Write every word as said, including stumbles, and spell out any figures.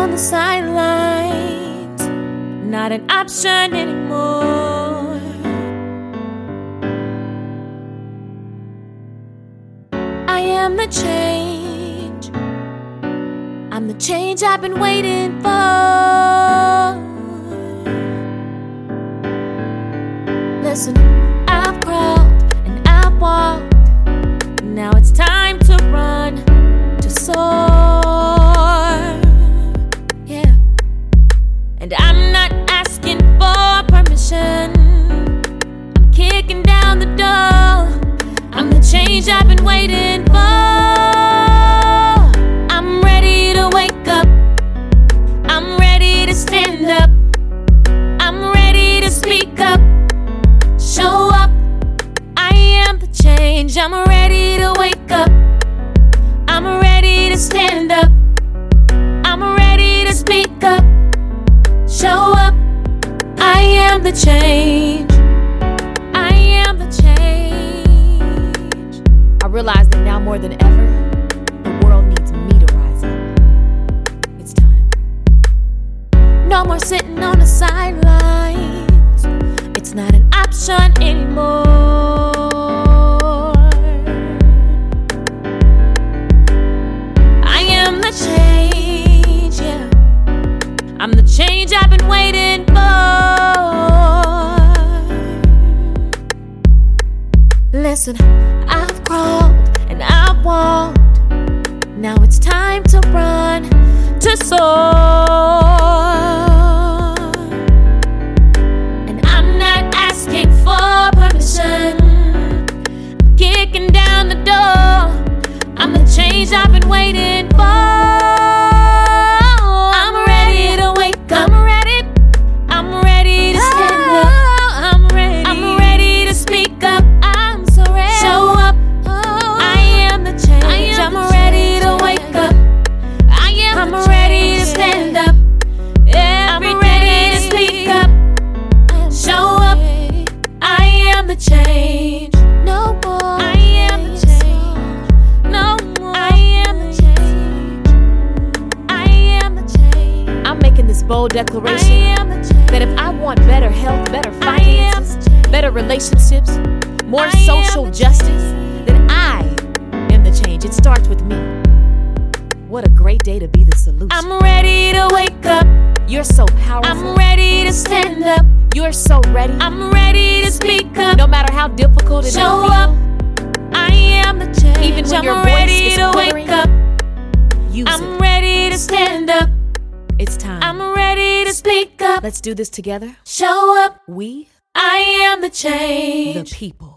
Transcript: on the sidelines, not an option anymore. I am the change, I'm the change I've been waiting for. Listen, I've crawled and I've walked, now it's time to run, to soar. And I'm not asking for permission, I'm kicking down the door. I'm the change I've been waiting for. I'm ready to wake up, I'm ready to stand up, I'm ready to speak up, show up. I am the change, I'm ready to wake up, I'm ready to stand up, I'm ready to speak up, show up. I am the change, I am the change. I realize that now more than ever, the world needs me to rise up. It's time. No more sitting on the sidelines, it's not an option anymore. I am the change, yeah, I'm the change I've been waiting for. Listen, I've crawled and I've walked, now it's time to run, to soar. And I'm not asking for permission, I'm kicking down the door. I'm the change I've been waiting for. Change, no more. I am the change, no more. I am the change, I am the change. I'm making this bold declaration that if I want better health, better finances, better relationships, more social justice, then I am the change. It starts with me. What a great day to be the solution. I'm ready to wake up. You're so powerful. I'm ready to stand up. You're so ready. I'm ready to speak up. No matter how difficult it show is. Show up. I am the change. Even when I'm your ready voice is to wake up. Use I'm it. Ready to stand up. It's time. I'm ready to speak up. Let's do this together. Show up. We. I am the change. The people.